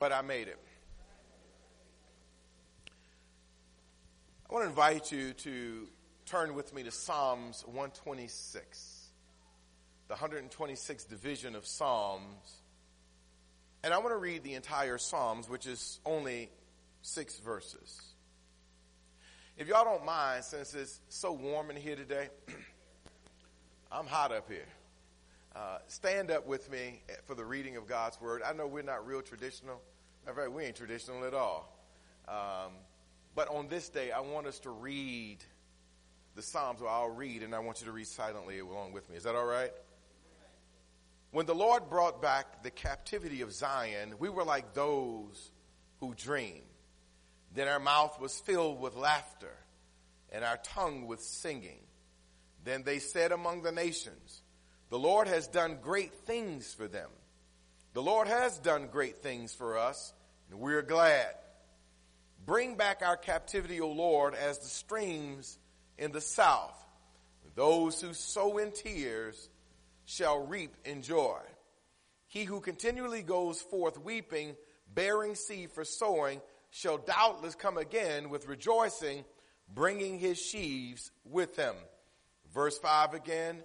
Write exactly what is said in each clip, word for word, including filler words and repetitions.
but I made it. I want to invite you to turn with me to Psalms one twenty-six, the one hundred twenty-sixth division of Psalms. And I want to read the entire Psalms, which is only six verses. If y'all don't mind, since it's so warm in here today, I'm hot up here. Uh, stand up with me for the reading of God's word. I know we're not real traditional. In fact, we ain't traditional at all. Um, but on this day, I want us to read the Psalms, or I'll read, and I want you to read silently along with me. Is that all right? When the Lord brought back the captivity of Zion, we were like those who dream. Then our mouth was filled with laughter and our tongue with singing. Then they said among the nations, the Lord has done great things for them. The Lord has done great things for us, and we are glad. Bring back our captivity, O Lord, as the streams in the south. Those who sow in tears shall reap in joy. He who continually goes forth weeping, bearing seed for sowing, shall doubtless come again with rejoicing, bringing his sheaves with him. Verse five again,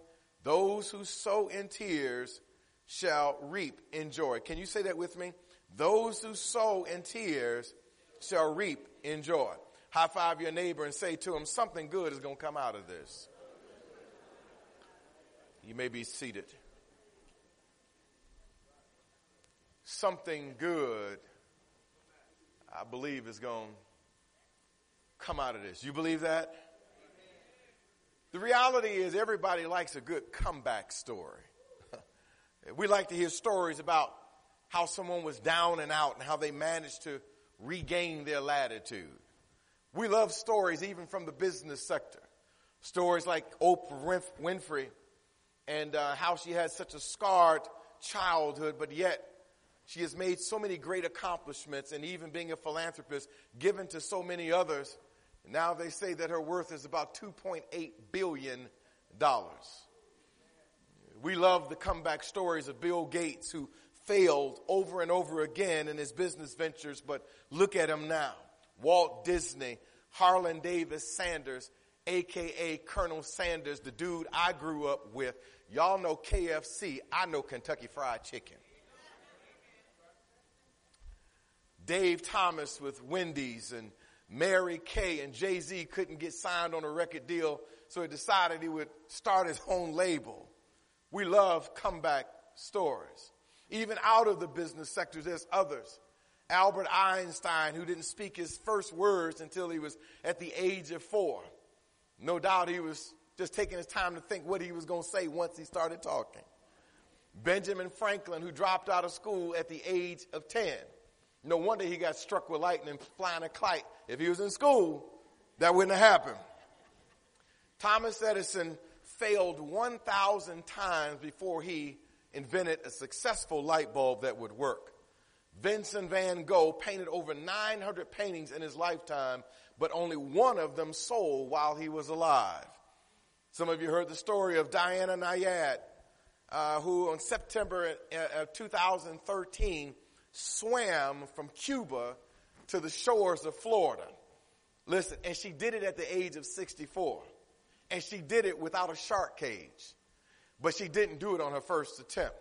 those who sow in tears shall reap in joy. Can you say that with me? Those who sow in tears shall reap in joy. High five your neighbor and say to him, something good is going to come out of this. You may be seated. Something good, I believe, is going to come out of this. You believe that? The reality is everybody likes a good comeback story. We like to hear stories about how someone was down and out and how they managed to regain their latitude. We love stories even from the business sector. Stories like Oprah Winfrey and uh, how she had such a scarred childhood, but yet she has made so many great accomplishments, and even being a philanthropist, given to so many others. Now they say that her worth is about two point eight billion dollars. We love the comeback stories of Bill Gates, who failed over and over again in his business ventures, but look at him now. Walt Disney, Harlan Davis Sanders, a k a. Colonel Sanders, the dude I grew up with. Y'all know K F C. I know Kentucky Fried Chicken. Dave Thomas with Wendy's, and Mary Kay and Jay-Z couldn't get signed on a record deal, so he decided he would start his own label. We love comeback stories. Even out of the business sector, there's others. Albert Einstein, who didn't speak his first words until he was at the age of four. No doubt he was just taking his time to think what he was going to say once he started talking. Benjamin Franklin, who dropped out of school at the age of ten. No wonder he got struck with lightning flying a kite. If he was in school, that wouldn't have happened. Thomas Edison failed one thousand times before he invented a successful light bulb that would work. Vincent van Gogh painted over nine hundred paintings in his lifetime, but only one of them sold while he was alive. Some of you heard the story of Diana Nyad, uh, who on September of two thousand thirteen swam from Cuba to the shores of Florida. Listen, and she did it at the age of sixty-four. And she did it without a shark cage. But she didn't do it on her first attempt.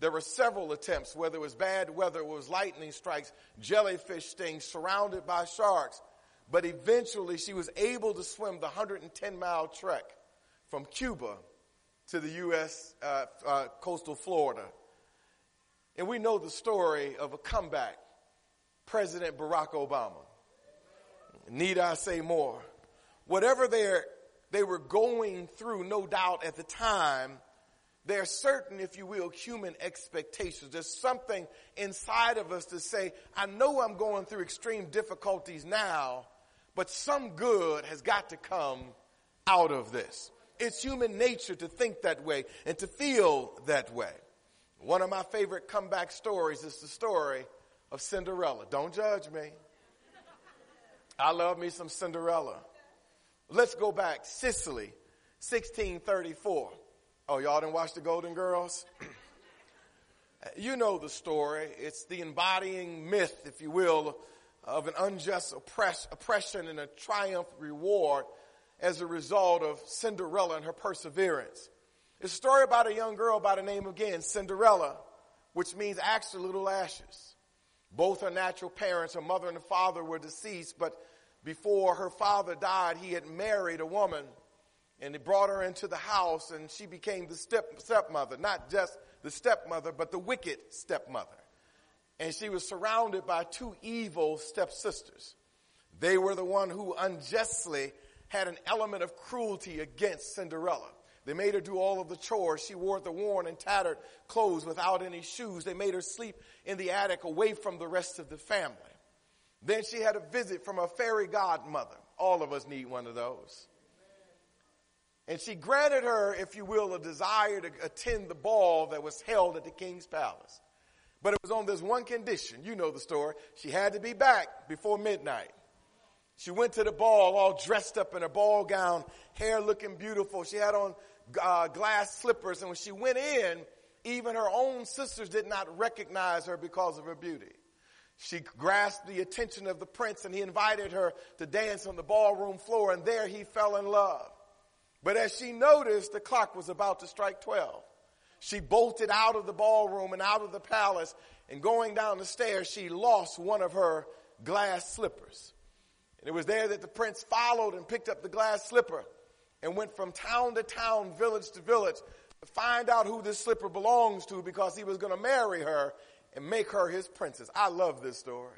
There were several attempts, whether it was bad weather, it was lightning strikes, jellyfish stings, surrounded by sharks. But eventually she was able to swim the one hundred ten mile trek from Cuba to the U S uh, uh, coastal Florida. And we know the story of a comeback, President Barack Obama. Need I say more? Whatever they were going through, no doubt at the time, there are certain, if you will, human expectations. There's something inside of us to say, I know I'm going through extreme difficulties now, but some good has got to come out of this. It's human nature to think that way and to feel that way. One of my favorite comeback stories is the story of Cinderella. Don't judge me. I love me some Cinderella. Let's go back. Sicily, sixteen thirty-four. Oh, y'all didn't watch the Golden Girls? You know the story. It's the embodying myth, if you will, of an unjust oppress, oppression and a triumph reward as a result of Cinderella and her perseverance. It's a story about a young girl by the name, again, Cinderella, which means axe to little ashes. Both her natural parents, her mother and her father, were deceased, but before her father died, he had married a woman, and he brought her into the house, and she became the step, stepmother, not just the stepmother, but the wicked stepmother. And she was surrounded by two evil stepsisters. They were the one who unjustly had an element of cruelty against Cinderella. They made her do all of the chores. She wore the worn and tattered clothes without any shoes. They made her sleep in the attic away from the rest of the family. Then she had a visit from a fairy godmother. All of us need one of those. And she granted her, if you will, a desire to attend the ball that was held at the king's palace. But it was on this one condition. You know the story. She had to be back before midnight. She went to the ball all dressed up in a ball gown, hair looking beautiful. She had on uh, glass slippers. And when she went in, even her own sisters did not recognize her because of her beauty. She grasped the attention of the prince, and he invited her to dance on the ballroom floor. And there he fell in love. But as she noticed, the clock was about to strike twelve. She bolted out of the ballroom and out of the palace, and going down the stairs, she lost one of her glass slippers. And it was there that the prince followed and picked up the glass slipper and went from town to town, village to village, to find out who this slipper belongs to, because he was going to marry her and make her his princess. I love this story.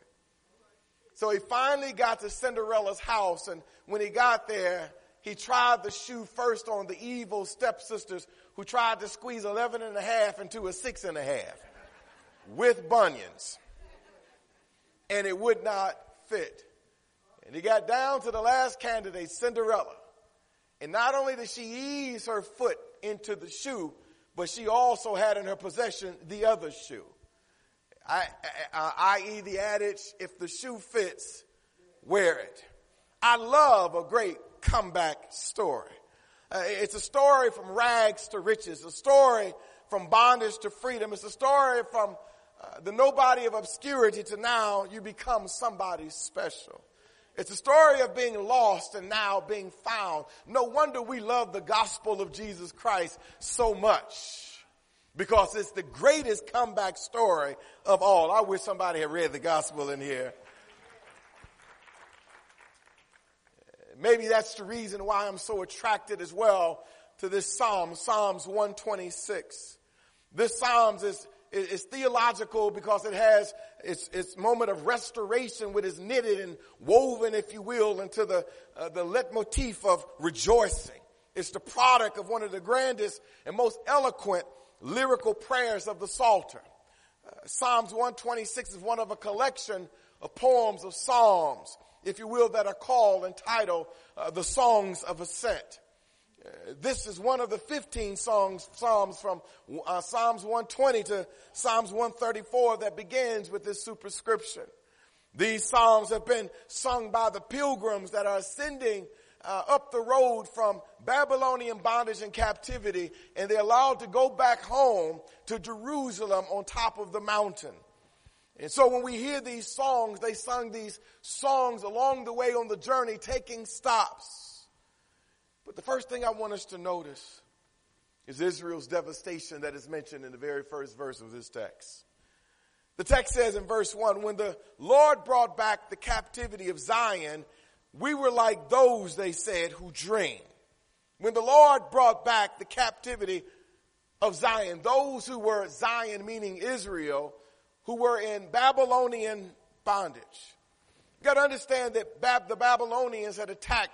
So he finally got to Cinderella's house, and when he got there, he tried the shoe first on the evil stepsisters who tried to squeeze eleven and a half into a six and a half with bunions. And it would not fit. And he got down to the last candidate, Cinderella. And not only did she ease her foot into the shoe, but she also had in her possession the other shoe. I, I, I, i.e. the adage, if the shoe fits, wear it. I love a great comeback story. Uh, it's a story from rags to riches, a story from bondage to freedom. It's a story from uh, the nobody of obscurity to now you become somebody special. It's a story of being lost and now being found. No wonder we love the gospel of Jesus Christ so much, because it's the greatest comeback story of all. I wish somebody had read the gospel in here. Maybe that's the reason why I'm so attracted as well to this psalm, Psalms one twenty-six. This Psalms is, is, is theological because it has its, its moment of restoration, which is knitted and woven, if you will, into the, uh, the leitmotif of rejoicing. It's the product of one of the grandest and most eloquent lyrical prayers of the Psalter. Uh, Psalms one twenty-six is one of a collection of poems of psalms, if you will, that are called and titled uh, the Songs of Ascent. Uh, this is one of the fifteen songs, psalms from uh, Psalms one twenty to Psalms one thirty-four that begins with this superscription. These psalms have been sung by the pilgrims that are ascending uh, up the road from Babylonian bondage and captivity, and they're allowed to go back home to Jerusalem on top of the mountain. And so when we hear these songs, they sung these songs along the way on the journey, taking stops. But the first thing I want us to notice is Israel's devastation that is mentioned in the very first verse of this text. The text says in verse one, "When the Lord brought back the captivity of Zion, we were like those," they said, "who dream." When the Lord brought back the captivity of Zion, those who were Zion, meaning Israel, who were in Babylonian bondage. You got to understand that Bab- the Babylonians had attacked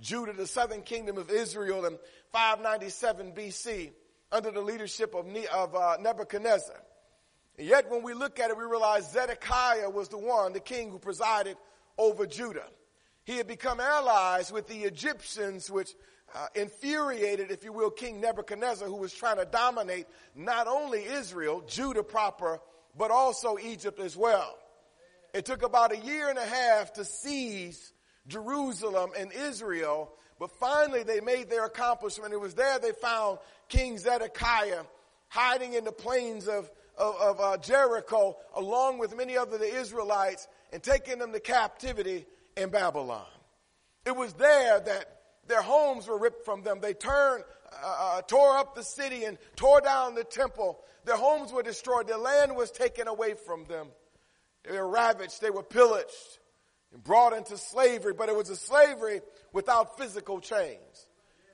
Judah, the southern kingdom of Israel, in five ninety-seven B C under the leadership of, ne- of uh, Nebuchadnezzar. And yet when we look at it, we realize Zedekiah was the one, the king who presided over Judah. He had become allies with the Egyptians, which uh, infuriated, if you will, King Nebuchadnezzar, who was trying to dominate not only Israel, Judah proper, but also Egypt as well. It took about a year and a half to seize Jerusalem and Israel, but finally they made their accomplishment. It was there they found King Zedekiah hiding in the plains of of, of uh, Jericho along with many other the Israelites and taking them to captivity in Babylon. It was there that their homes were ripped from them. They turned, uh, tore up the city and tore down the temple. Their homes were destroyed. Their land was taken away from them. They were ravaged. They were pillaged and brought into slavery. But it was a slavery without physical chains.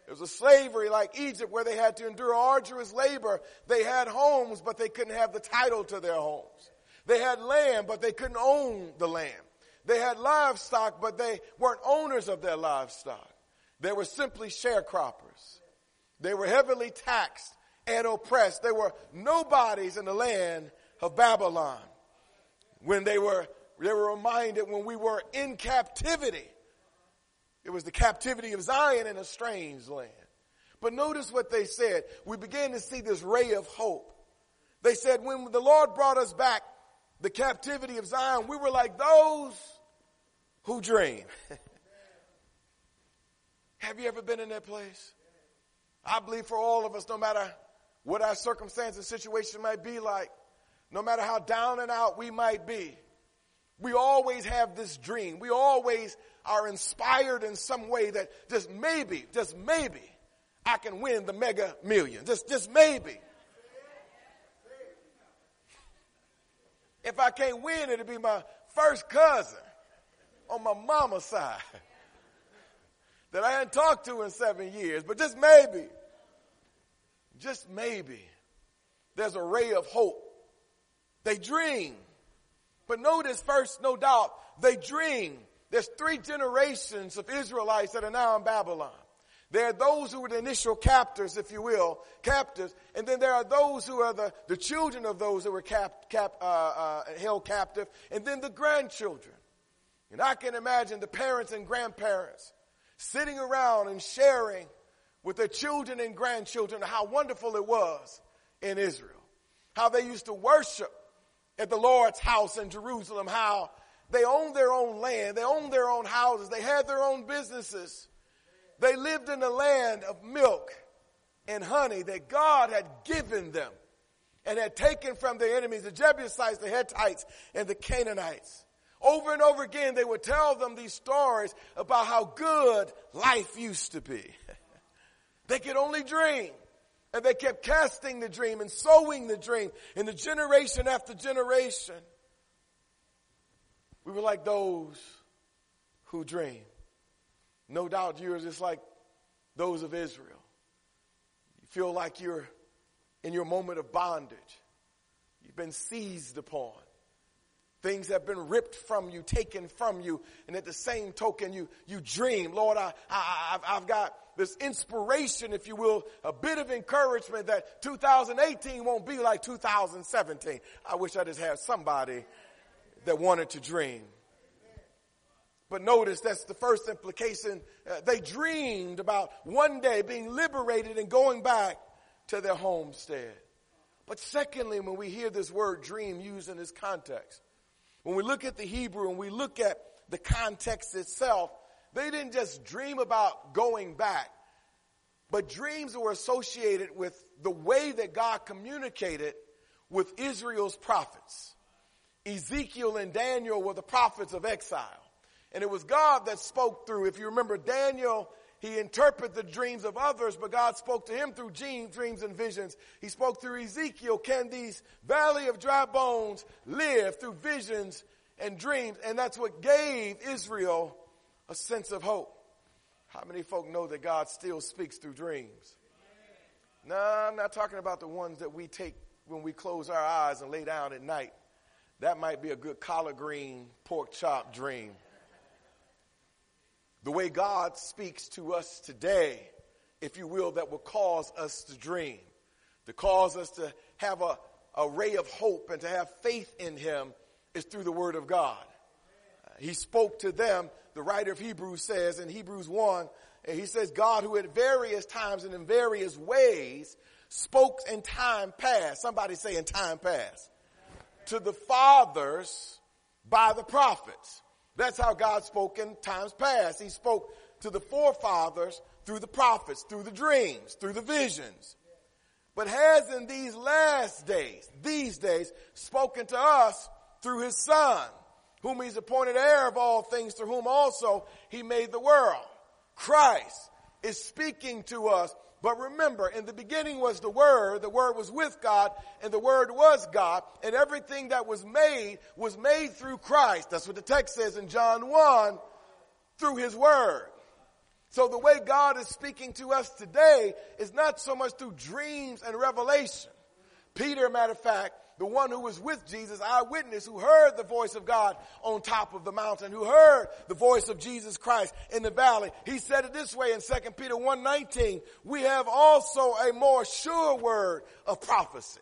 It was a slavery like Egypt where they had to endure arduous labor. They had homes, but they couldn't have the title to their homes. They had land, but they couldn't own the land. They had livestock, but they weren't owners of their livestock. They were simply sharecroppers. They were heavily taxed and oppressed. They were nobodies in the land of Babylon. When they were, they were reminded when we were in captivity, it was the captivity of Zion in a strange land. But notice what they said. We began to see this ray of hope. They said, when the Lord brought us back, the captivity of Zion, we were like those who dream. Have you ever been in that place? I believe for all of us, no matter what our circumstance and situation might be like, no matter how down and out we might be, we always have this dream. We always are inspired in some way that just maybe, just maybe, I can win the mega million. Just, just maybe. If I can't win, it'll be my first cousin on my mama's side that I hadn't talked to in seven years. But just maybe, just maybe, there's a ray of hope. They dream. But notice first, no doubt, they dream. There's three generations of Israelites that are now in Babylon. There are those who were the initial captors, if you will, captives. And then there are those who are the, the children of those that were cap, cap, uh, uh, held captive. And then the grandchildren. And I can imagine the parents and grandparents sitting around and sharing with their children and grandchildren how wonderful it was in Israel. How they used to worship at the Lord's house in Jerusalem. How they owned their own land. They owned their own houses. They had their own businesses. They lived in a land of milk and honey that God had given them and had taken from their enemies, the Jebusites, the Hittites, and the Canaanites. Over and over again, they would tell them these stories about how good life used to be. They could only dream, and they kept casting the dream and sowing the dream in the generation after generation. We were like those who dream. No doubt you're just like those of Israel. You feel like you're in your moment of bondage. You've been seized upon. Things have been ripped from you, taken from you. And at the same token, you, you dream. Lord, I, I, I've, I've got this inspiration, if you will, a bit of encouragement that two thousand eighteen won't be like two thousand seventeen. I wish I just had somebody that wanted to dream. But notice that's the first implication. Uh, they dreamed about one day being liberated and going back to their homestead. But secondly, when we hear this word dream used in this context, when we look at the Hebrew and we look at the context itself, they didn't just dream about going back, but dreams were associated with the way that God communicated with Israel's prophets. Ezekiel and Daniel were the prophets of exile. And it was God that spoke through. If you remember Daniel, he interpreted the dreams of others, but God spoke to him through dreams and visions. He spoke through Ezekiel. Can these valley of dry bones live through visions and dreams? And that's what gave Israel a sense of hope. How many folk know that God still speaks through dreams? No, I'm not talking about the ones that we take when we close our eyes and lay down at night. That might be a good collard green pork chop dream. The way God speaks to us today, if you will, that will cause us to dream, to cause us to have a, a ray of hope and to have faith in him is through the word of God. Uh, he spoke to them, the writer of Hebrews says in Hebrews one, and he says, God who at various times and in various ways spoke in time past, somebody say in time past, to the fathers by the prophets. That's how God spoke in times past. He spoke to the forefathers through the prophets, through the dreams, through the visions. but has in these last days, these days, spoken to us through his Son, whom he's appointed heir of all things, through whom also he made the world. Christ is speaking to us. But remember, in the beginning was the Word, the Word was with God, and the Word was God, and everything that was made was made through Christ. That's what the text says in John one, through his Word. So the way God is speaking to us today is not so much through dreams and revelation. Peter, matter of fact, the one who was with Jesus, eyewitness, who heard the voice of God on top of the mountain, who heard the voice of Jesus Christ in the valley. He said it this way in Second Peter one nineteen, we have also a more sure word of prophecy.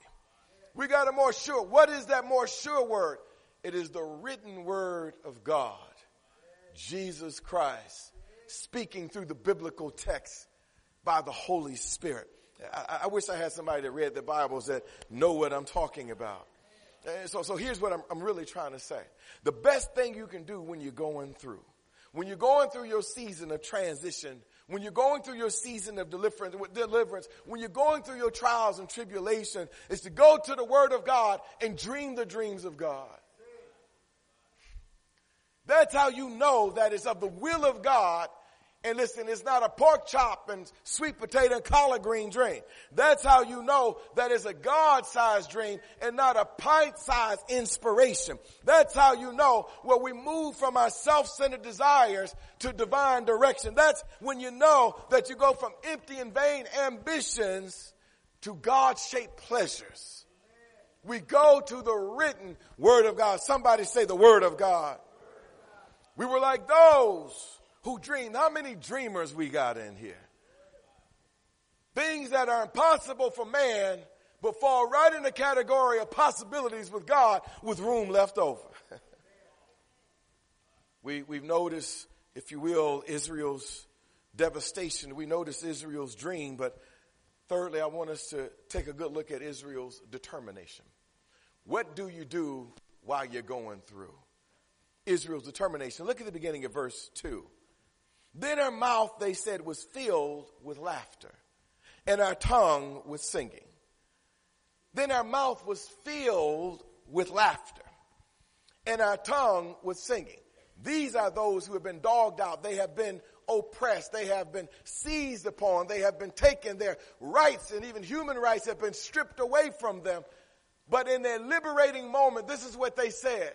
We got a more sure. What is that more sure word? It is the written word of God, Jesus Christ, speaking through the biblical text by the Holy Spirit. I, I wish I had somebody that read the Bibles that know what I'm talking about. And so, so here's what I'm, I'm really trying to say. The best thing you can do when you're going through, when you're going through your season of transition, when you're going through your season of deliverance, deliverance, when you're going through your trials and tribulation, is to go to the Word of God and dream the dreams of God. That's how you know that it's of the will of God. And listen, it's not a pork chop and sweet potato and collard green dream. That's how you know that it's a God-sized dream and not a pint-sized inspiration. That's how you know where we move from our self-centered desires to divine direction. That's when you know that you go from empty and vain ambitions to God-shaped pleasures. We go to the written Word of God. Somebody say the Word of God. We were like those who dreamed. How many dreamers we got in here? Things that are impossible for man, but fall right in the category of possibilities with God, with room left over. we, we've noticed, if you will, Israel's devastation. We notice Israel's dream, but thirdly, I want us to take a good look at Israel's determination. What do you do while you're going through? Israel's determination. Look at the beginning of verse two. Then her mouth, they said, was filled with laughter, and her tongue with singing. Then her mouth was filled with laughter, and her tongue with singing. These are those who have been dogged out. They have been oppressed. They have been seized upon. They have been taken. Their rights and even human rights have been stripped away from them. But in their liberating moment, this is what they said.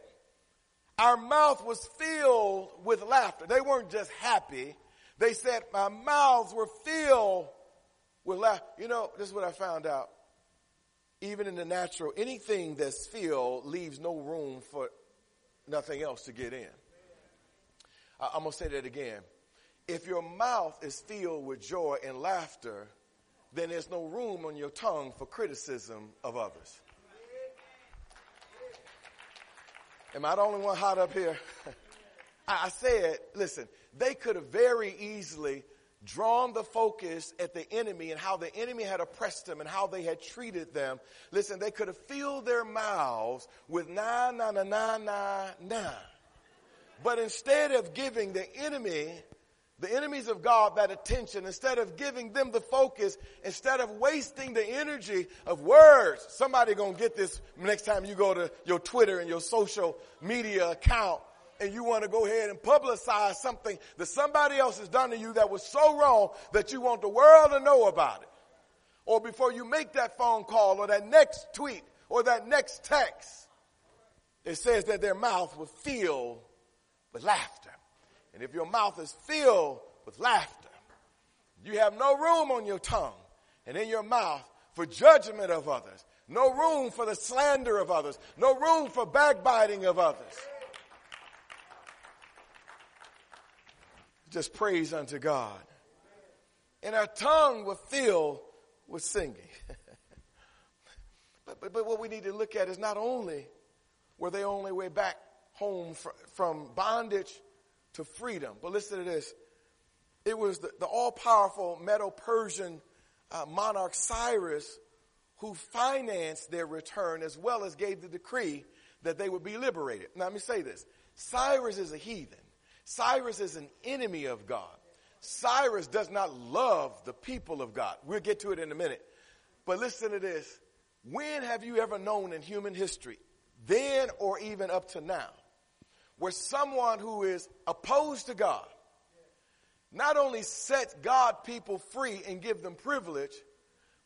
Our mouth was filled with laughter. They weren't just happy. They said, my mouths were filled with laughter. You know, this is what I found out. Even in the natural, anything that's filled leaves no room for nothing else to get in. I'm going to say that again. If your mouth is filled with joy and laughter, then there's no room on your tongue for criticism of others. Am I the only one hot up here? I said, listen, they could have very easily drawn the focus at the enemy and how the enemy had oppressed them and how they had treated them. Listen, they could have filled their mouths with na, na, na, na, na, na. But instead of giving the enemy, the enemies of God, that attention, instead of giving them the focus, instead of wasting the energy of words, somebody gonna get this next time you go to your Twitter and your social media account and you want to go ahead and publicize something that somebody else has done to you that was so wrong that you want the world to know about it. Or before you make that phone call or that next tweet or that next text, it says that their mouth was filled with laughter. And if your mouth is filled with laughter, you have no room on your tongue and in your mouth for judgment of others. No room for the slander of others. No room for backbiting of others. Just praise unto God. And our tongue was filled with singing. but, but, but what we need to look at is not only were they on their way back home fr- from bondage to freedom. But listen to this. It was the, the all-powerful Medo-Persian uh, monarch Cyrus who financed their return as well as gave the decree that they would be liberated. Now let me say this. Cyrus is a heathen. Cyrus is an enemy of God. Cyrus does not love the people of God. We'll get to it in a minute. But listen to this. When have you ever known in human history, then or even up to now, where someone who is opposed to God not only sets God people free and give them privilege,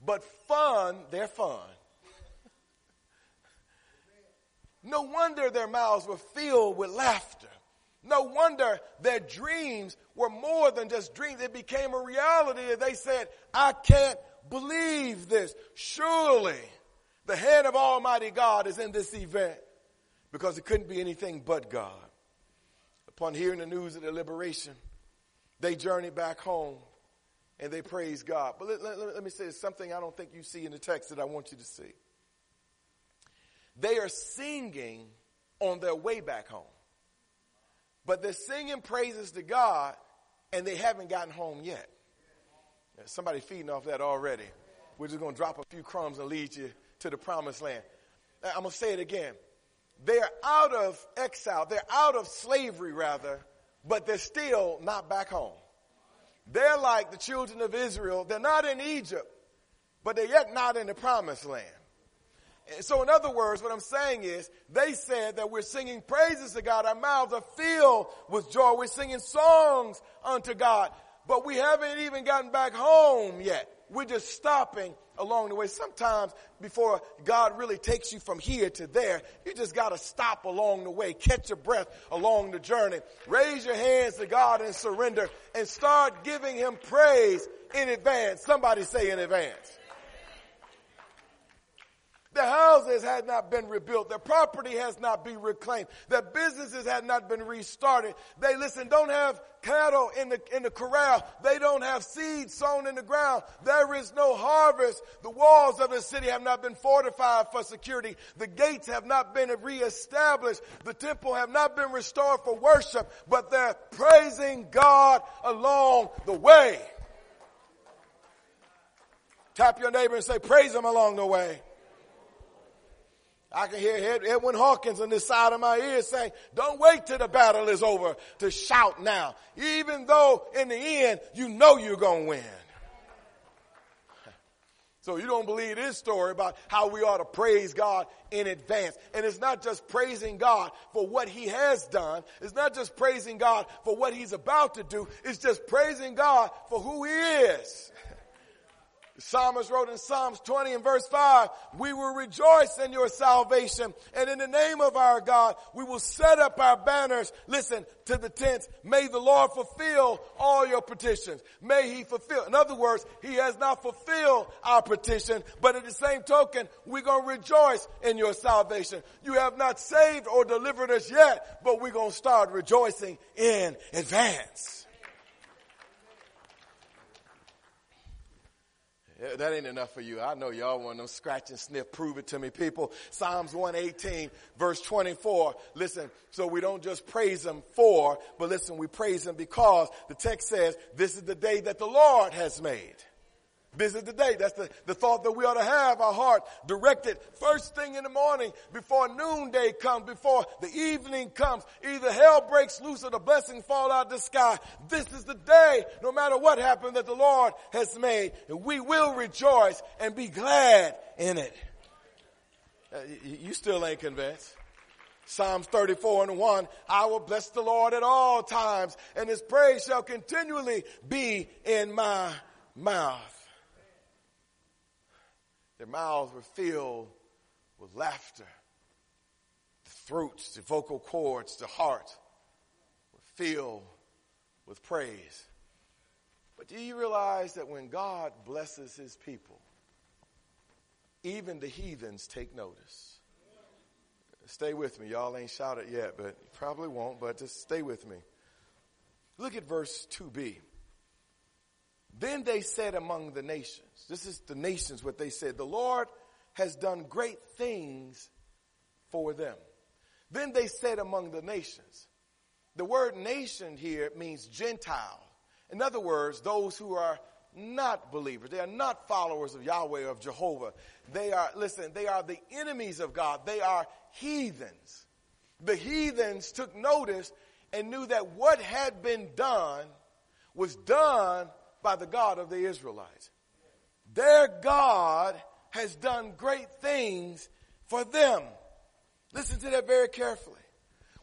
but fund their fund? No wonder their mouths were filled with laughter. No wonder their dreams were more than just dreams. It became a reality. They said, I can't believe this. Surely the hand of Almighty God is in this event, because it couldn't be anything but God. Upon hearing the news of their liberation, they journeyed back home and they praised God. But let, let, let me say this, something I don't think you see in the text that I want you to see. They are singing on their way back home. But they're singing praises to God, and they haven't gotten home yet. There's somebody feeding off that already. We're just going to drop a few crumbs and lead you to the promised land. I'm going to say it again. They're out of exile. They're out of slavery, rather, but they're still not back home. They're like the children of Israel. They're not in Egypt, but they're yet not in the promised land. So in other words, what I'm saying is, they said that we're singing praises to God. Our mouths are filled with joy. We're singing songs unto God. But we haven't even gotten back home yet. We're just stopping along the way. Sometimes before God really takes you from here to there, you just got to stop along the way. Catch your breath along the journey. Raise your hands to God and surrender and start giving him praise in advance. Somebody say in advance. Their houses had not been rebuilt. Their property has not been reclaimed. Their businesses had not been restarted. They, listen, don't have cattle in the, in the corral. They don't have seed sown in the ground. There is no harvest. The walls of the city have not been fortified for security. The gates have not been reestablished. The temple have not been restored for worship, but they're praising God along the way. Tap your neighbor and say, praise him along the way. I can hear Edwin Hawkins on this side of my ear saying, don't wait till the battle is over to shout now. Even though in the end, you know you're going to win. So you don't believe this story about how we ought to praise God in advance. And it's not just praising God for what he has done. It's not just praising God for what he's about to do. It's just praising God for who he is. The psalmist wrote in Psalms twenty and verse five, we will rejoice in your salvation, and in the name of our God, we will set up our banners. Listen to the tense. May the Lord fulfill all your petitions. May he fulfill. In other words, he has not fulfilled our petition, but at the same token, we're going to rejoice in your salvation. You have not saved or delivered us yet, but we're going to start rejoicing in advance. That ain't enough for you. I know y'all want them scratch and sniff, prove it to me, people. Psalms one eighteen, verse twenty-four. Listen, so we don't just praise him for, but listen, we praise him because the text says, this is the day that the Lord has made. This is the day. That's the, the thought that we ought to have, our heart directed first thing in the morning, before noonday comes, before the evening comes. Either hell breaks loose or the blessing fall out of the sky. This is the day, no matter what happened, that the Lord has made. And we will rejoice and be glad in it. Uh, you still ain't convinced. Psalms thirty-four and one, I will bless the Lord at all times, and his praise shall continually be in my mouth. Their mouths were filled with laughter. The throats, the vocal cords, the heart were filled with praise. But do you realize that when God blesses his people, even the heathens take notice? Stay with me. Y'all ain't shouted yet, but you probably won't, but just stay with me. Look at verse two b. Then they said among the nations, this is the nations what they said, the Lord has done great things for them. Then they said among the nations. The word nation here means Gentile. In other words, those who are not believers. They are not followers of Yahweh or of Jehovah. They are, listen, they are the enemies of God. They are heathens. The heathens took notice and knew that what had been done was done by the God of the Israelites. Their God has done great things for them. Listen to that very carefully.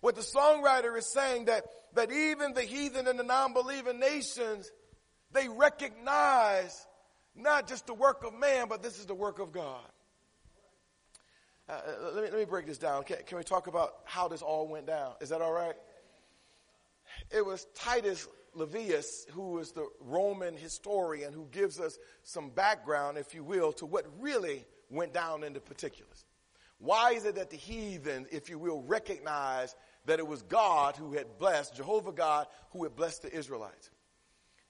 What the songwriter is saying, that, that even the heathen and the non-believing nations, they recognize not just the work of man, but this is the work of God. Uh, let me, let me break this down. Can, can we talk about how this all went down? Is that all right? It was Titus Livius, who is the Roman historian, who gives us some background, if you will, to what really went down into particulars. Why is it that the heathen, if you will, recognize that it was God who had blessed, Jehovah God, who had blessed the Israelites?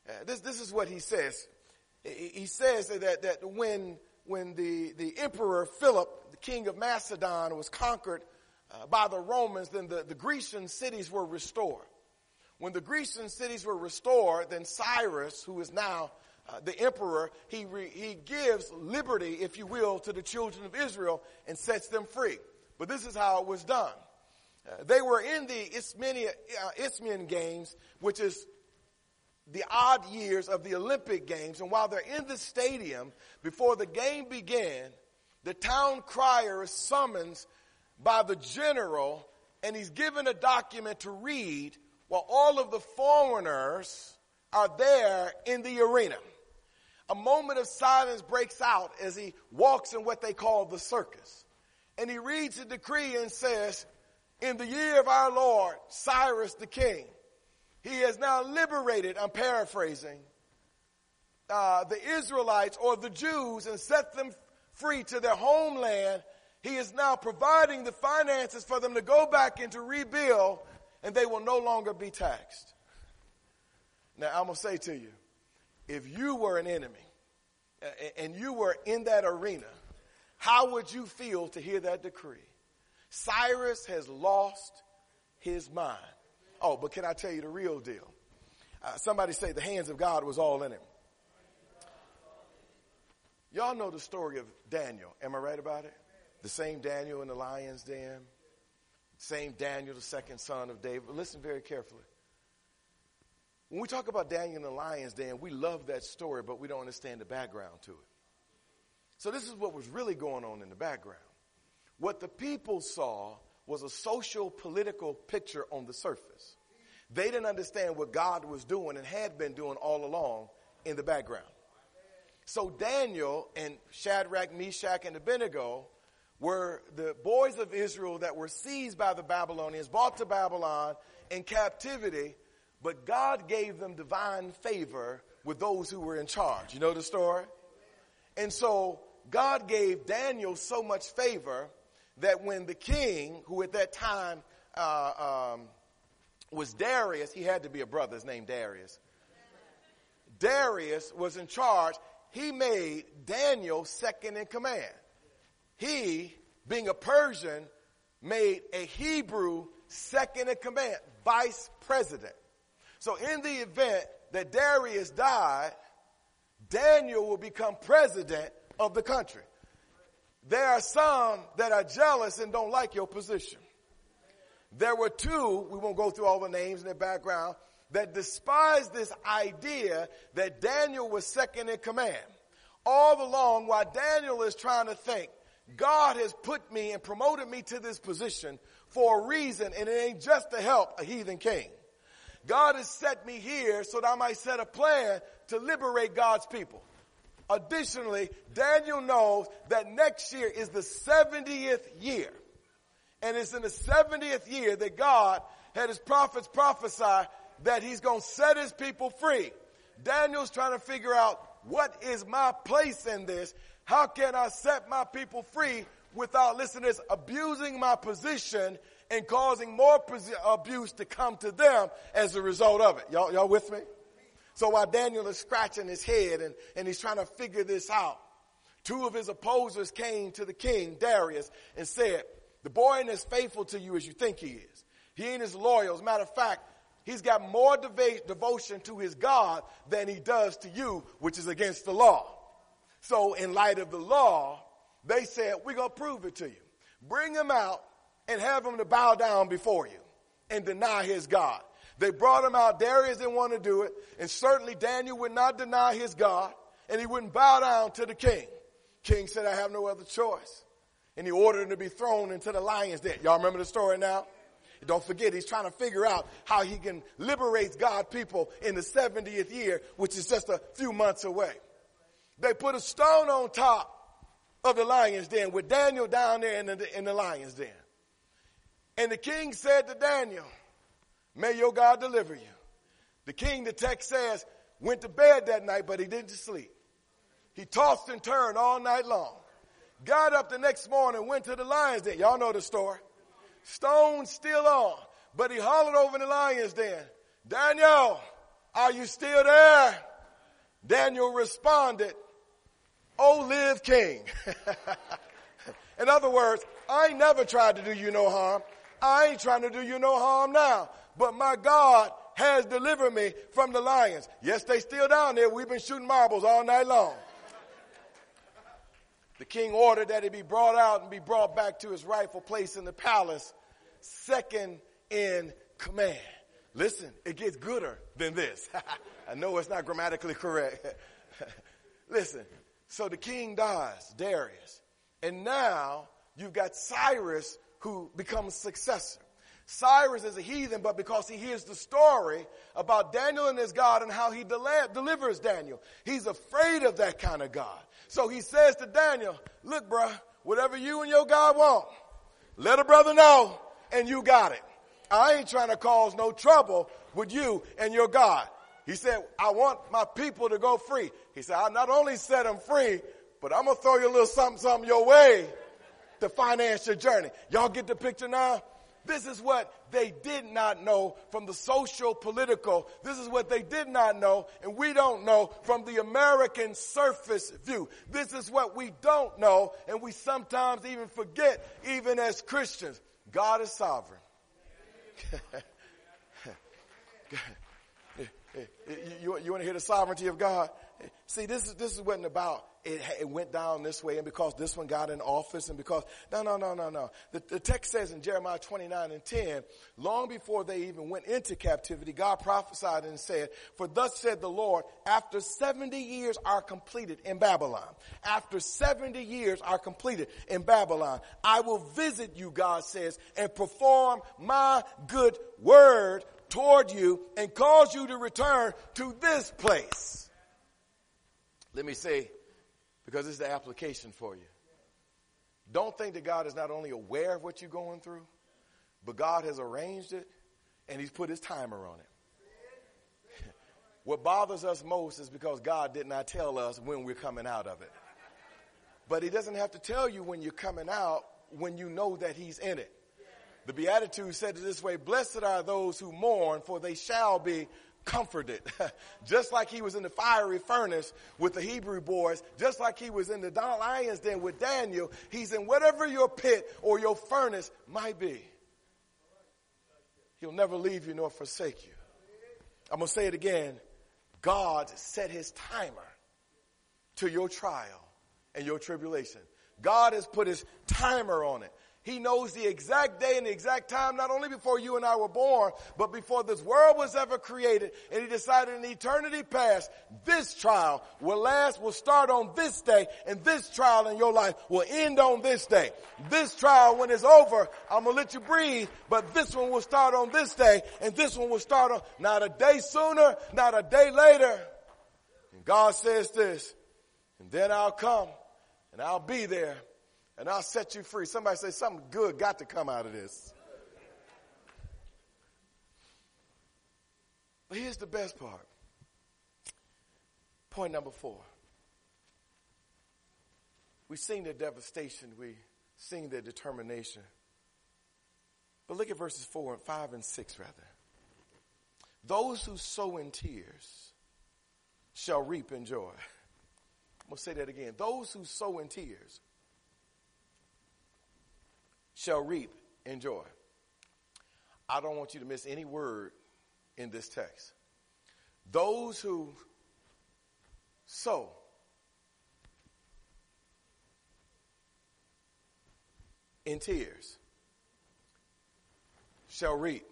Uh, this, this is what he says. He says that, that when, when the, the emperor Philip, the king of Macedon, was conquered uh, by the Romans, then the, the Grecian cities were restored. When the Grecian cities were restored, then Cyrus, who is now uh, the emperor, he, re, he gives liberty, if you will, to the children of Israel and sets them free. But this is how it was done. Uh, they were in the Isthmian, uh, Isthmian Games, which is the odd years of the Olympic Games. And while they're in the stadium, before the game began, the town crier is summoned by the general, and he's given a document to read while all of the foreigners are there in the arena. A moment of silence breaks out as he walks in what they call the circus. And he reads the decree and says, in the year of our Lord, Cyrus the king, he has now liberated, I'm paraphrasing, uh, the Israelites or the Jews and set them free to their homeland. He is now providing the finances for them to go back and to rebuild, and they will no longer be taxed. Now, I'm going to say to you, if you were an enemy and you were in that arena, how would you feel to hear that decree? Cyrus has lost his mind. Oh, but can I tell you the real deal? Uh, somebody say the hands of God was all in him. Y'all know the story of Daniel. Am I right about it? The same Daniel in the lion's den. Same Daniel, the second son of David. Listen very carefully. When we talk about Daniel in the lion's den, we love that story, but we don't understand the background to it. So this is what was really going on in the background. What the people saw was a social, political picture on the surface. They didn't understand what God was doing and had been doing all along in the background. So Daniel and Shadrach, Meshach, and Abednego were the boys of Israel that were seized by the Babylonians, brought to Babylon in captivity, but God gave them divine favor with those who were in charge. You know the story? And so God gave Daniel so much favor that when the king, who at that time uh, um, was Darius, he had to be a brother, his name Darius. Darius was in charge. He made Daniel second in command. He, being a Persian, made a Hebrew second in command, vice president. So in the event that Darius died, Daniel will become president of the country. There are some that are jealous and don't like your position. There were two, we won't go through all the names and their background, that despised this idea that Daniel was second in command. All along, while Daniel is trying to think, God has put me and promoted me to this position for a reason, and it ain't just to help a heathen king. God has set me here so that I might set a plan to liberate God's people. Additionally, Daniel knows that next year is the seventieth year. And it's in the seventieth year that God had his prophets prophesy that he's going to set his people free. Daniel's trying to figure out, what is my place in this? How can I set my people free without, listen to this, abusing my position and causing more abuse to come to them as a result of it? Y'all, y'all with me? So while Daniel is scratching his head and, and he's trying to figure this out, two of his opposers came to the king, Darius, and said, the boy ain't as faithful to you as you think he is. He ain't as loyal. As a matter of fact, he's got more dev- devotion to his God than he does to you, which is against the law. So in light of the law, they said, we're going to prove it to you. Bring him out and have him to bow down before you and deny his God. They brought him out. Darius didn't want to do it. And certainly Daniel would not deny his God. and he wouldn't bow down to the king. King said, I have no other choice. And he ordered him to be thrown into the lion's den. Y'all remember the story now? Don't forget, he's trying to figure out how he can liberate God's people in the seventieth year, which is just a few months away. They put a stone on top of the lion's den with Daniel down there in the, in the lion's den. And the king said to Daniel, may your God deliver you. The king, the text says, went to bed that night, but he didn't sleep. He tossed and turned all night long. Got up the next morning, went to the lion's den. Y'all know the story. Stone's still on, but he hollered over in the lion's den, Daniel, are you still there? Daniel responded, oh, live king. In other words, I ain't never tried to do you no harm. I ain't trying to do you no harm now, but my God has delivered me from the lions. Yes, they still down there. We've been shooting marbles all night long. The king ordered that he be brought out and be brought back to his rightful place in the palace, second in command. Listen, it gets gooder than this. I know it's not grammatically correct. Listen, so the king dies, Darius, and now you've got Cyrus who becomes successor. Cyrus is a heathen, but because he hears the story about Daniel and his God and how he del- delivers Daniel, he's afraid of that kind of God. So he says to Daniel, look, bruh, whatever you and your God want, let a brother know, and you got it. I ain't trying to cause no trouble with you and your God. He said, I want my people to go free. He said, I not only set them free, but I'm going to throw you a little something, something your way to finance your journey. Y'all get the picture now? This is what they did not know from the social, political. This is what they did not know, and we don't know from the American surface view. This is what we don't know, and we sometimes even forget, even as Christians. God is sovereign. You, you want to hear the sovereignty of God? See, this is this is wasn't about it, it went down this way, and because this one got in office, and because no, no, no, no, no. The, the text says in Jeremiah twenty-nine and ten, long before they even went into captivity, God prophesied and said, "For thus said the Lord: After seventy years are completed in Babylon, after seventy years are completed in Babylon, I will visit you," God says, "and perform my good word toward you and cause you to return to this place." Let me say, because this is the application for you. Don't think that God is not only aware of what you're going through, but God has arranged it and he's put his timer on it. What bothers us most is because God did not tell us when we're coming out of it. But he doesn't have to tell you when you're coming out when you know that he's in it. The Beatitudes said it this way: blessed are those who mourn, for they shall be comforted. Just like he was in the fiery furnace with the Hebrew boys, just like he was in the lion's den with Daniel, he's in whatever your pit or your furnace might be. He'll never leave you nor forsake you. I'm going to say it again. God set his timer to your trial and your tribulation. God has put his timer on it. He knows the exact day and the exact time, not only before you and I were born, but before this world was ever created. And he decided in eternity past, this trial will last, will start on this day, and this trial in your life will end on this day. This trial, when it's over, I'm going to let you breathe, but this one will start on this day, and this one will start on not a day sooner, not a day later. And God says this, and then I'll come, and I'll be there, and I'll set you free. Somebody say, something good got to come out of this. But here's the best part. Point number four. We've seen their devastation. We've seen their determination. But look at verses four and five and six, rather. Those who sow in tears shall reap in joy. I'm going to say that again. Those who sow in tears shall reap in joy. I don't want you to miss any word in this text. Those who sow in tears shall reap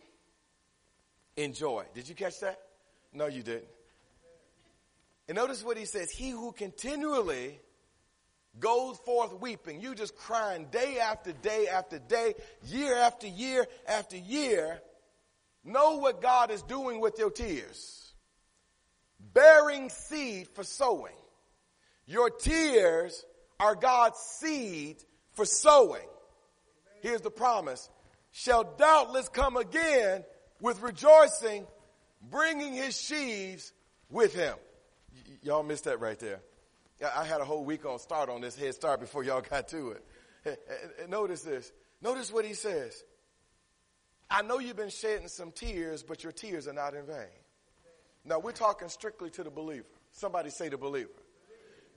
in joy. Did you catch that? No, you didn't. And notice what he says. He who continually goes forth weeping. You just crying day after day after day, year after year after year. Know what God is doing with your tears. Bearing seed for sowing. Your tears are God's seed for sowing. Here's the promise. Shall doubtless come again with rejoicing, bringing his sheaves with him. Y- y'all missed that right there. I had a whole week on start on this head start before y'all got to it. Hey, hey, notice this. Notice what he says. I know you've been shedding some tears, but your tears are not in vain. Now, we're talking strictly to the believer. Somebody say the believer.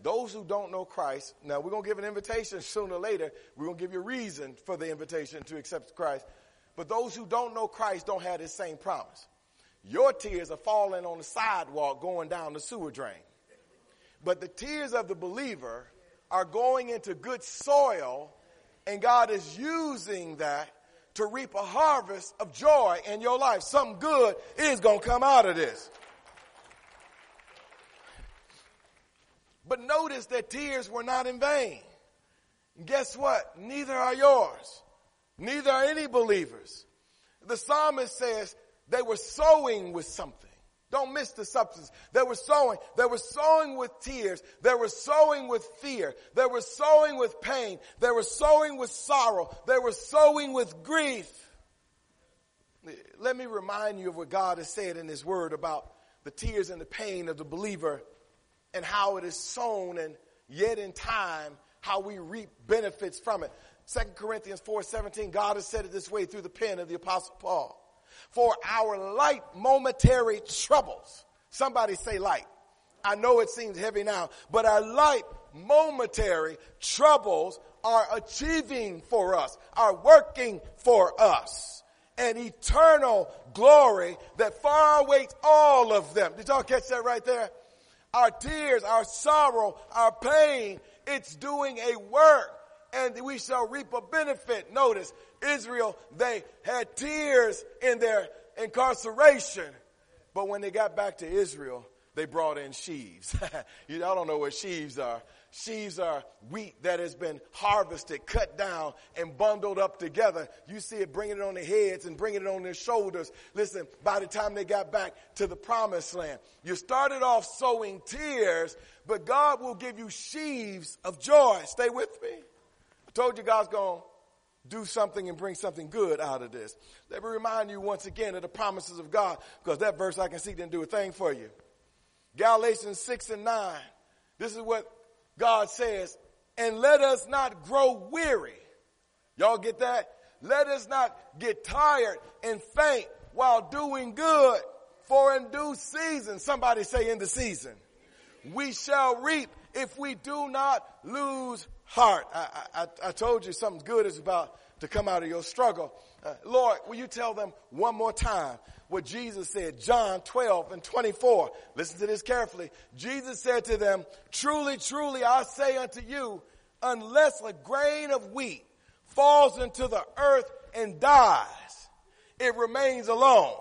Those who don't know Christ. Now, we're going to give an invitation sooner or later. We're going to give you a reason for the invitation to accept Christ. But those who don't know Christ don't have this same promise. Your tears are falling on the sidewalk going down the sewer drain. But the tears of the believer are going into good soil, and God is using that to reap a harvest of joy in your life. Something good is going to come out of this. But notice that tears were not in vain. Guess what? Neither are yours. Neither are any believers. The psalmist says they were sowing with something. Don't miss the substance. They were sowing. They were sowing with tears. They were sowing with fear. They were sowing with pain. They were sowing with sorrow. They were sowing with grief. Let me remind you of what God has said in his word about the tears and the pain of the believer and how it is sown, and yet in time, how we reap benefits from it. Second Corinthians four seventeen, God has said it this way through the pen of the Apostle Paul. For our light momentary troubles. Somebody say light. I know it seems heavy now, but our light momentary troubles are achieving for us, are working for us an eternal glory that far outweighs all of them. Did y'all catch that right there? Our tears, our sorrow, our pain, it's doing a work, and we shall reap a benefit. Notice, Israel, they had tears in their incarceration. But when they got back to Israel, they brought in sheaves. You all don't know what sheaves are. Sheaves are wheat that has been harvested, cut down, and bundled up together. You see it bringing it on their heads and bringing it on their shoulders. Listen, by the time they got back to the promised land, you started off sowing tears, but God will give you sheaves of joy. Stay with me. I told you God's going to do something and bring something good out of this. Let me remind you once again of the promises of God, because that verse I can see didn't do a thing for you. Galatians six and nine. This is what God says. And let us not grow weary. Y'all get that? Let us not get tired and faint while doing good, for in due season, somebody say in the season, we shall reap if we do not lose heart. I, I, I told you something good is about to come out of your struggle. Uh, Lord, will you tell them one more time what Jesus said? John twelve and twenty-four. Listen to this carefully. Jesus said to them, truly, truly, I say unto you, unless a grain of wheat falls into the earth and dies, it remains alone.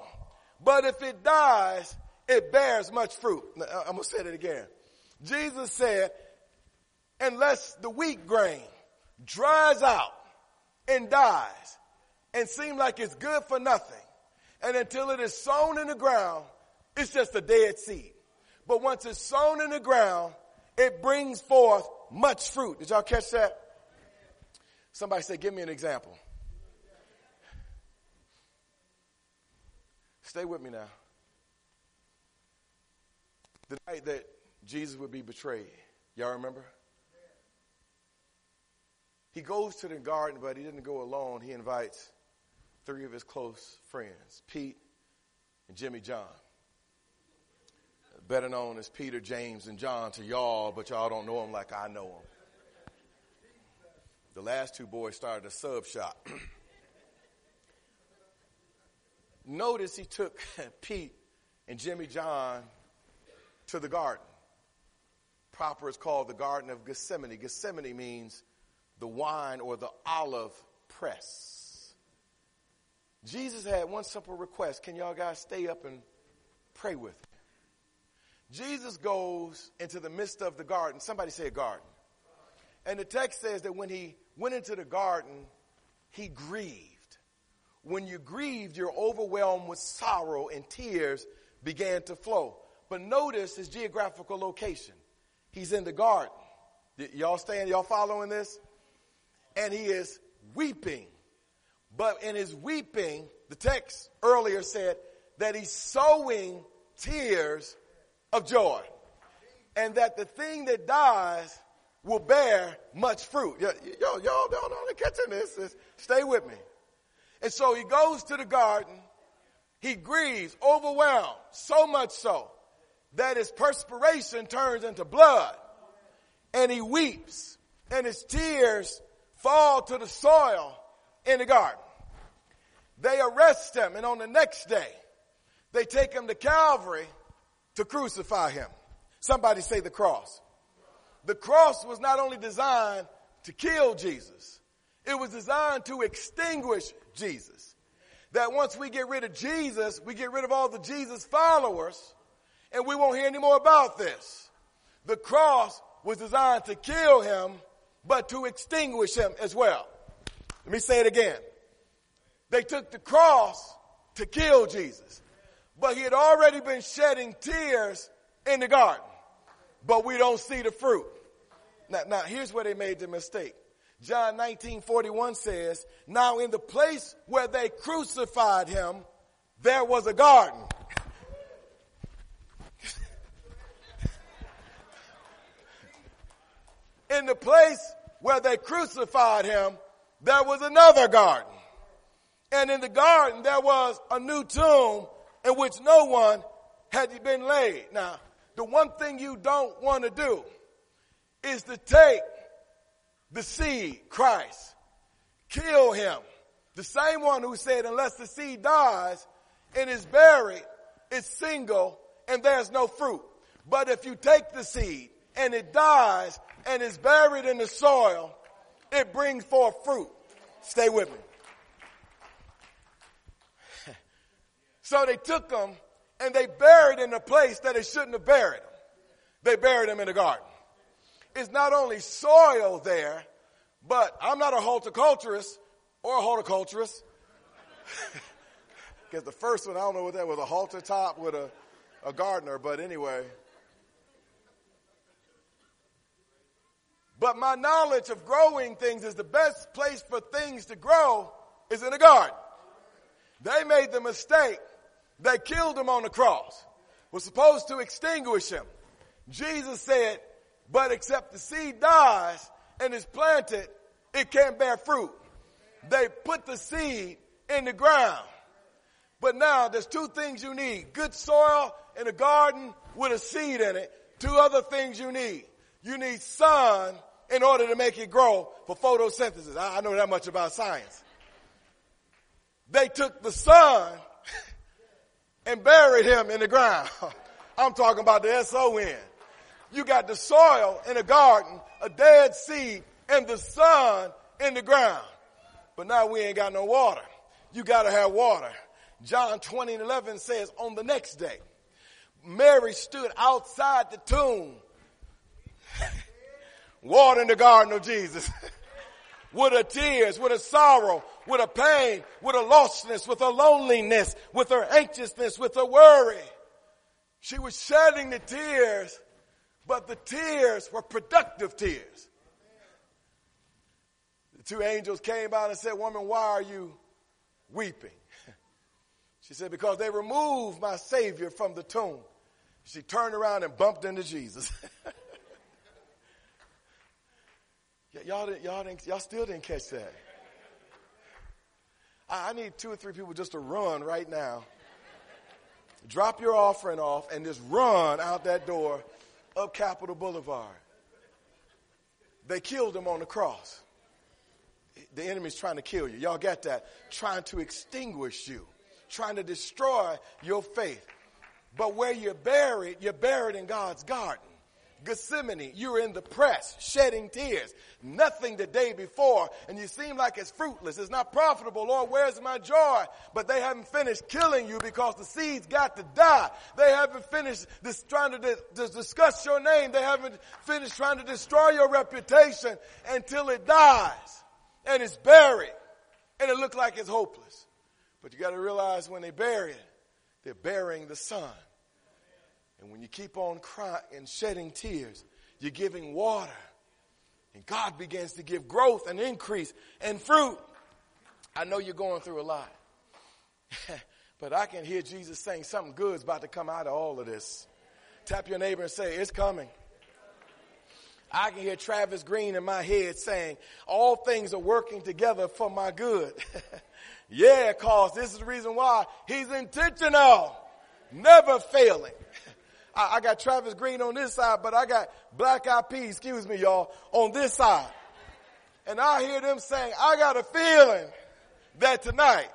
But if it dies, it bears much fruit. Now, I'm going to say that again. Jesus said, unless the wheat grain dries out and dies and seems like it's good for nothing, and until it is sown in the ground, it's just a dead seed. But once it's sown in the ground, it brings forth much fruit. Did y'all catch that? Somebody say, give me an example. Stay with me now. The night that Jesus would be betrayed, y'all remember? He goes to the garden, but he didn't go alone. He invites three of his close friends, Pete and Jimmy John. Better known as Peter, James, and John to y'all, but y'all don't know them like I know them. The last two boys started a sub shop. Notice he took Pete and Jimmy John to the garden. Proper is called the Garden of Gethsemane. Gethsemane means the wine or the olive press. Jesus had one simple request. Can y'all guys stay up and pray with me? Jesus goes into the midst of the garden. Somebody say a garden. And the text says that when he went into the garden, he grieved. When you grieved, you're overwhelmed with sorrow and tears began to flow. But notice his geographical location. He's in the garden. Y- y'all staying? Y'all following this? And he is weeping. But in his weeping, the text earlier said that he's sowing tears of joy, and that the thing that dies will bear much fruit. Y'all, y'all, y'all don't catch this. It's, stay with me. And so he goes to the garden. He grieves, overwhelmed, so much so that his perspiration turns into blood, and he weeps, and his tears fall to the soil in the garden. They arrest him, and on the next day, they take him to Calvary to crucify him. Somebody say the cross. The cross was not only designed to kill Jesus, it was designed to extinguish Jesus. That once we get rid of Jesus, we get rid of all the Jesus followers, and we won't hear any more about this. The cross was designed to kill him, but to extinguish him as well. Let me say it again. They took the cross to kill Jesus, but he had already been shedding tears in the garden, but we don't see the fruit. Now, now here's where they made the mistake. John nineteen forty-one says, now in the place where they crucified him, there was a garden. In the place where they crucified him, there was another garden. And in the garden, there was a new tomb in which no one had been laid. Now, the one thing you don't want to do is to take the seed, Christ, kill him. The same one who said, unless the seed dies and is buried, it's single and there's no fruit. But if you take the seed and it dies and is buried in the soil, it brings forth fruit. Stay with me. So they took him and they buried in a place that they shouldn't have buried him. They buried him in the garden. It's not only soil there, but I'm not a horticulturist or a horticulturist. Because the first one, I don't know what that was, a halter top with a, a gardener, but anyway. But my knowledge of growing things is the best place for things to grow is in the garden. They made the mistake. They killed him on the cross. We're supposed to extinguish him. Jesus said, but except the seed dies and is planted, it can't bear fruit. They put the seed in the ground. But now there's two things you need. Good soil and a garden with a seed in it. Two other things you need. You need sun in order to make it grow for photosynthesis. I know that much about science. They took the sun and buried him in the ground. I'm talking about the S O N. You got the soil in a garden, a dead seed, and the sun in the ground. But now we ain't got no water. You got to have water. John twenty and eleven says, on the next day, Mary stood outside the tomb, watering the garden of Jesus with her tears, with her sorrow, with her pain, with her lostness, with her loneliness, with her anxiousness, with her worry. She was shedding the tears, but the tears were productive tears. The two angels came by and said, woman, why are you weeping? She said, because they removed my Savior from the tomb. She turned around and bumped into Jesus. Y'all didn't, y'all didn't, y'all still didn't catch that. I need two or three people just to run right now. Drop your offering off and just run out that door up Capitol Boulevard. They killed him on the cross. The enemy's trying to kill you. Y'all got that? Trying to extinguish you. Trying to destroy your faith. But where you're buried, you're buried in God's garden. Gethsemane, you're in the press, shedding tears, nothing the day before, and you seem like it's fruitless, it's not profitable, Lord, where's my joy? But they haven't finished killing you because the seeds got to die. They haven't finished this, trying to dis- dis- discuss your name. They haven't finished trying to destroy your reputation until it dies and it's buried and it looks like it's hopeless. But you got to realize when they bury it, they're burying the sun. And when you keep on crying and shedding tears, you're giving water. And God begins to give growth and increase and fruit. I know you're going through a lot. But I can hear Jesus saying something good's about to come out of all of this. Tap your neighbor and say, it's coming. I can hear Travis Greene in my head saying, all things are working together for my good. Yeah, cause this is the reason why he's intentional, never failing. I got Travis Greene on this side, but I got Black Eyed Peas, excuse me, y'all, on this side. And I hear them saying, I got a feeling that tonight,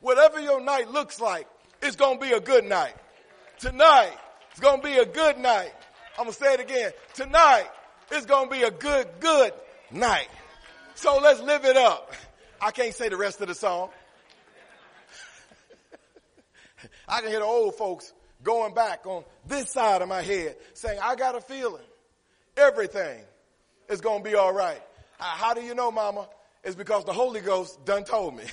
whatever your night looks like, it's going to be a good night. Tonight, it's going to be a good night. I'm going to say it again. Tonight, it's going to be a good, good night. So let's live it up. I can't say the rest of the song. I can hear the old folks going back on this side of my head saying, I got a feeling everything is going to be all right. Uh, how do you know, Mama? It's because the Holy Ghost done told me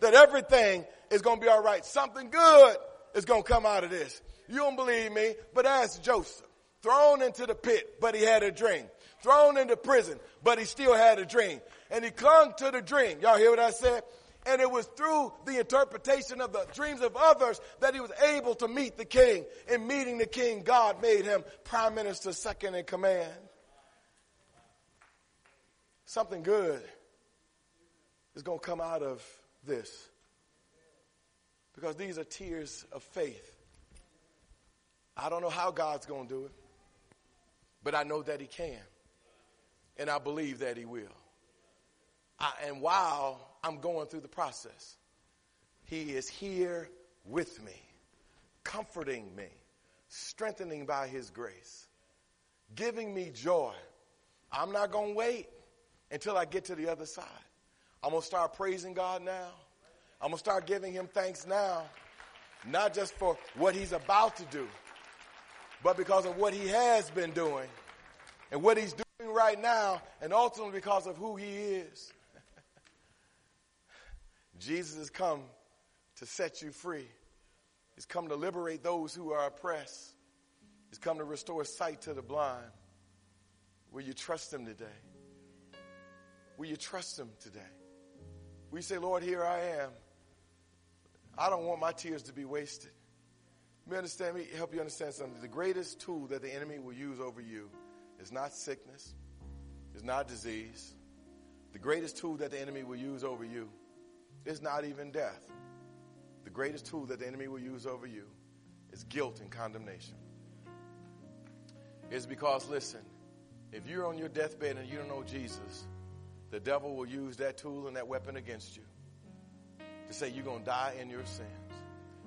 that everything is going to be all right. Something good is going to come out of this. You don't believe me, but ask Joseph. Thrown into the pit, but he had a dream. Thrown into prison, but he still had a dream. And he clung to the dream. Y'all hear what I said? And it was through the interpretation of the dreams of others that he was able to meet the king. In meeting the king, God made him prime minister, second in command. Something good is going to come out of this. Because these are tears of faith. I don't know how God's going to do it, but I know that he can. And I believe that he will. I, and while I'm going through the process, he is here with me, comforting me, strengthening by his grace, giving me joy. I'm not going to wait until I get to the other side. I'm going to start praising God now. I'm going to start giving him thanks now, not just for what he's about to do, but because of what he has been doing and what he's doing right now, and ultimately because of who he is. Jesus has come to set you free. He's come to liberate those who are oppressed. He's come to restore sight to the blind. Will you trust him today? Will you trust him today? Will you say, Lord, here I am. I don't want my tears to be wasted. Let me understand, let me help you understand something. The greatest tool that the enemy will use over you is not sickness, is not disease. The greatest tool that the enemy will use over you is not even death. The greatest tool that the enemy will use over you is guilt and condemnation. It's because, listen, if you're on your deathbed and you don't know Jesus, the devil will use that tool and that weapon against you to say you're going to die in your sins.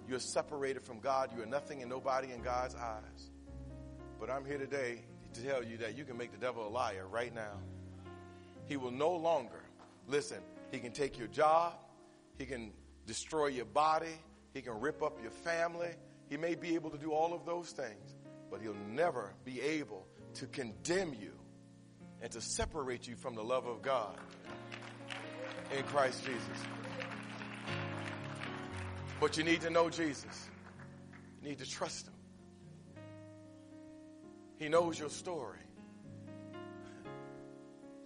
You're separated from God. You are nothing and nobody in God's eyes. But I'm here today to tell you that you can make the devil a liar right now. He will no longer, listen, he can take your job. He can destroy your body. He can rip up your family. He may be able to do all of those things, but he'll never be able to condemn you and to separate you from the love of God in Christ Jesus. But you need to know Jesus. You need to trust him. He knows your story.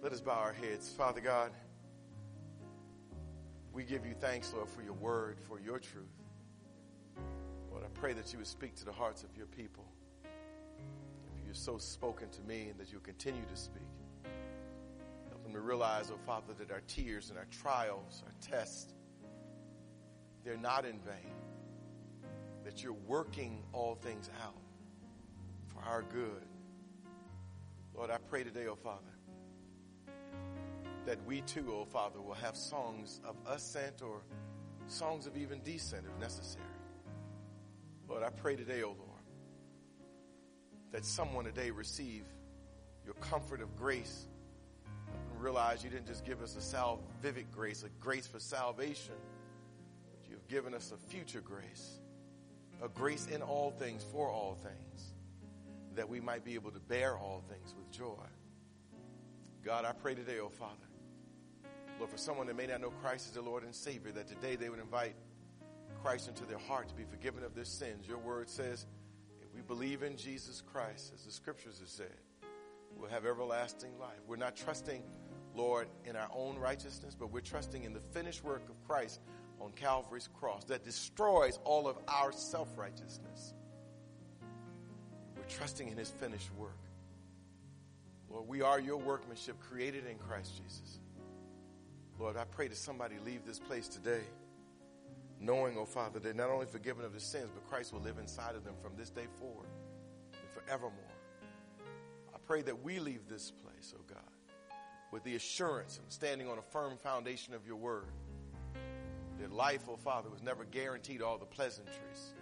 Let us bow our heads. Father God, we give you thanks, Lord, for your word, for your truth. Lord, I pray that you would speak to the hearts of your people. If you've so spoken to me and that you'll continue to speak, help them to realize, oh Father, that our tears and our trials, our tests, they're not in vain, that you're working all things out for our good. Lord, I pray today, oh Father, that we too, oh Father, will have songs of ascent or songs of even descent if necessary. Lord, I pray today, oh Lord, that someone today receive your comfort of grace and realize you didn't just give us a salvific grace, a grace for salvation, but you've given us a future grace, a grace in all things, for all things, that we might be able to bear all things with joy. God, I pray today, oh Father, Lord, for someone that may not know Christ as their Lord and Savior, that today they would invite Christ into their heart to be forgiven of their sins. Your word says, if we believe in Jesus Christ, as the scriptures have said, we'll have everlasting life. We're not trusting, Lord, in our own righteousness, but we're trusting in the finished work of Christ on Calvary's cross that destroys all of our self-righteousness. We're trusting in his finished work. Lord, we are your workmanship created in Christ Jesus. Lord, I pray that somebody leave this place today knowing, oh Father, they're not only forgiven of their sins, but Christ will live inside of them from this day forward and forevermore. I pray that we leave this place, oh God, with the assurance and standing on a firm foundation of your word. That life, oh Father, was never guaranteed all the pleasantries.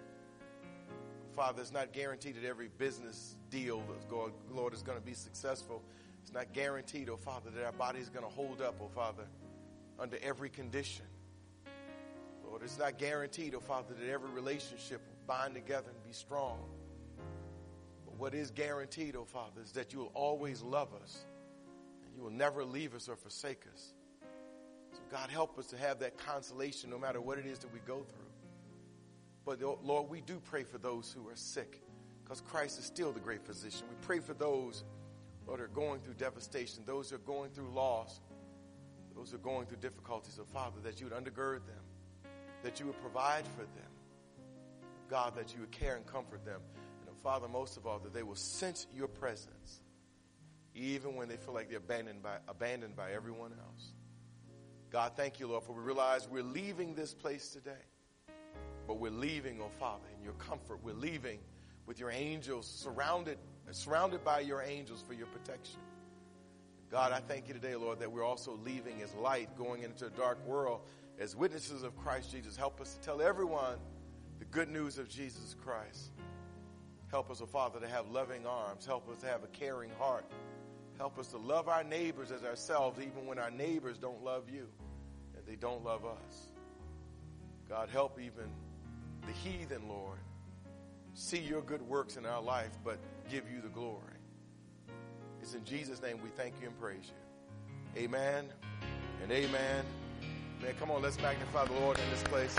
Father, it's not guaranteed that every business deal, going, Lord, is going to be successful. It's not guaranteed, oh Father, that our body is going to hold up, oh Father, under every condition. Lord, it's not guaranteed, oh Father, that every relationship will bind together and be strong. But what is guaranteed, oh Father, is that you will always love us and you will never leave us or forsake us. So God, help us to have that consolation no matter what it is that we go through. But Lord, we do pray for those who are sick because Christ is still the great physician. We pray for those, Lord, who are going through devastation, those who are going through loss, those who are going through difficulties. Oh, Father, that you would undergird them, that you would provide for them. God, that you would care and comfort them. And, oh, Father, most of all, that they will sense your presence even when they feel like they're abandoned by, abandoned by everyone else. God, thank you, Lord, for we realize we're leaving this place today. But we're leaving, oh Father, in your comfort. We're leaving with your angels, surrounded surrounded by your angels for your protection. God, I thank you today, Lord, that we're also leaving as light, going into a dark world as witnesses of Christ Jesus. Help us to tell everyone the good news of Jesus Christ. Help us, oh Father, to have loving arms. Help us to have a caring heart. Help us to love our neighbors as ourselves, even when our neighbors don't love you and they don't love us. God, help even the heathen, Lord, see your good works in our life, but give you the glory. It's in Jesus' name we thank you and praise you. Amen and amen. Man, come on, let's magnify the Lord in this place.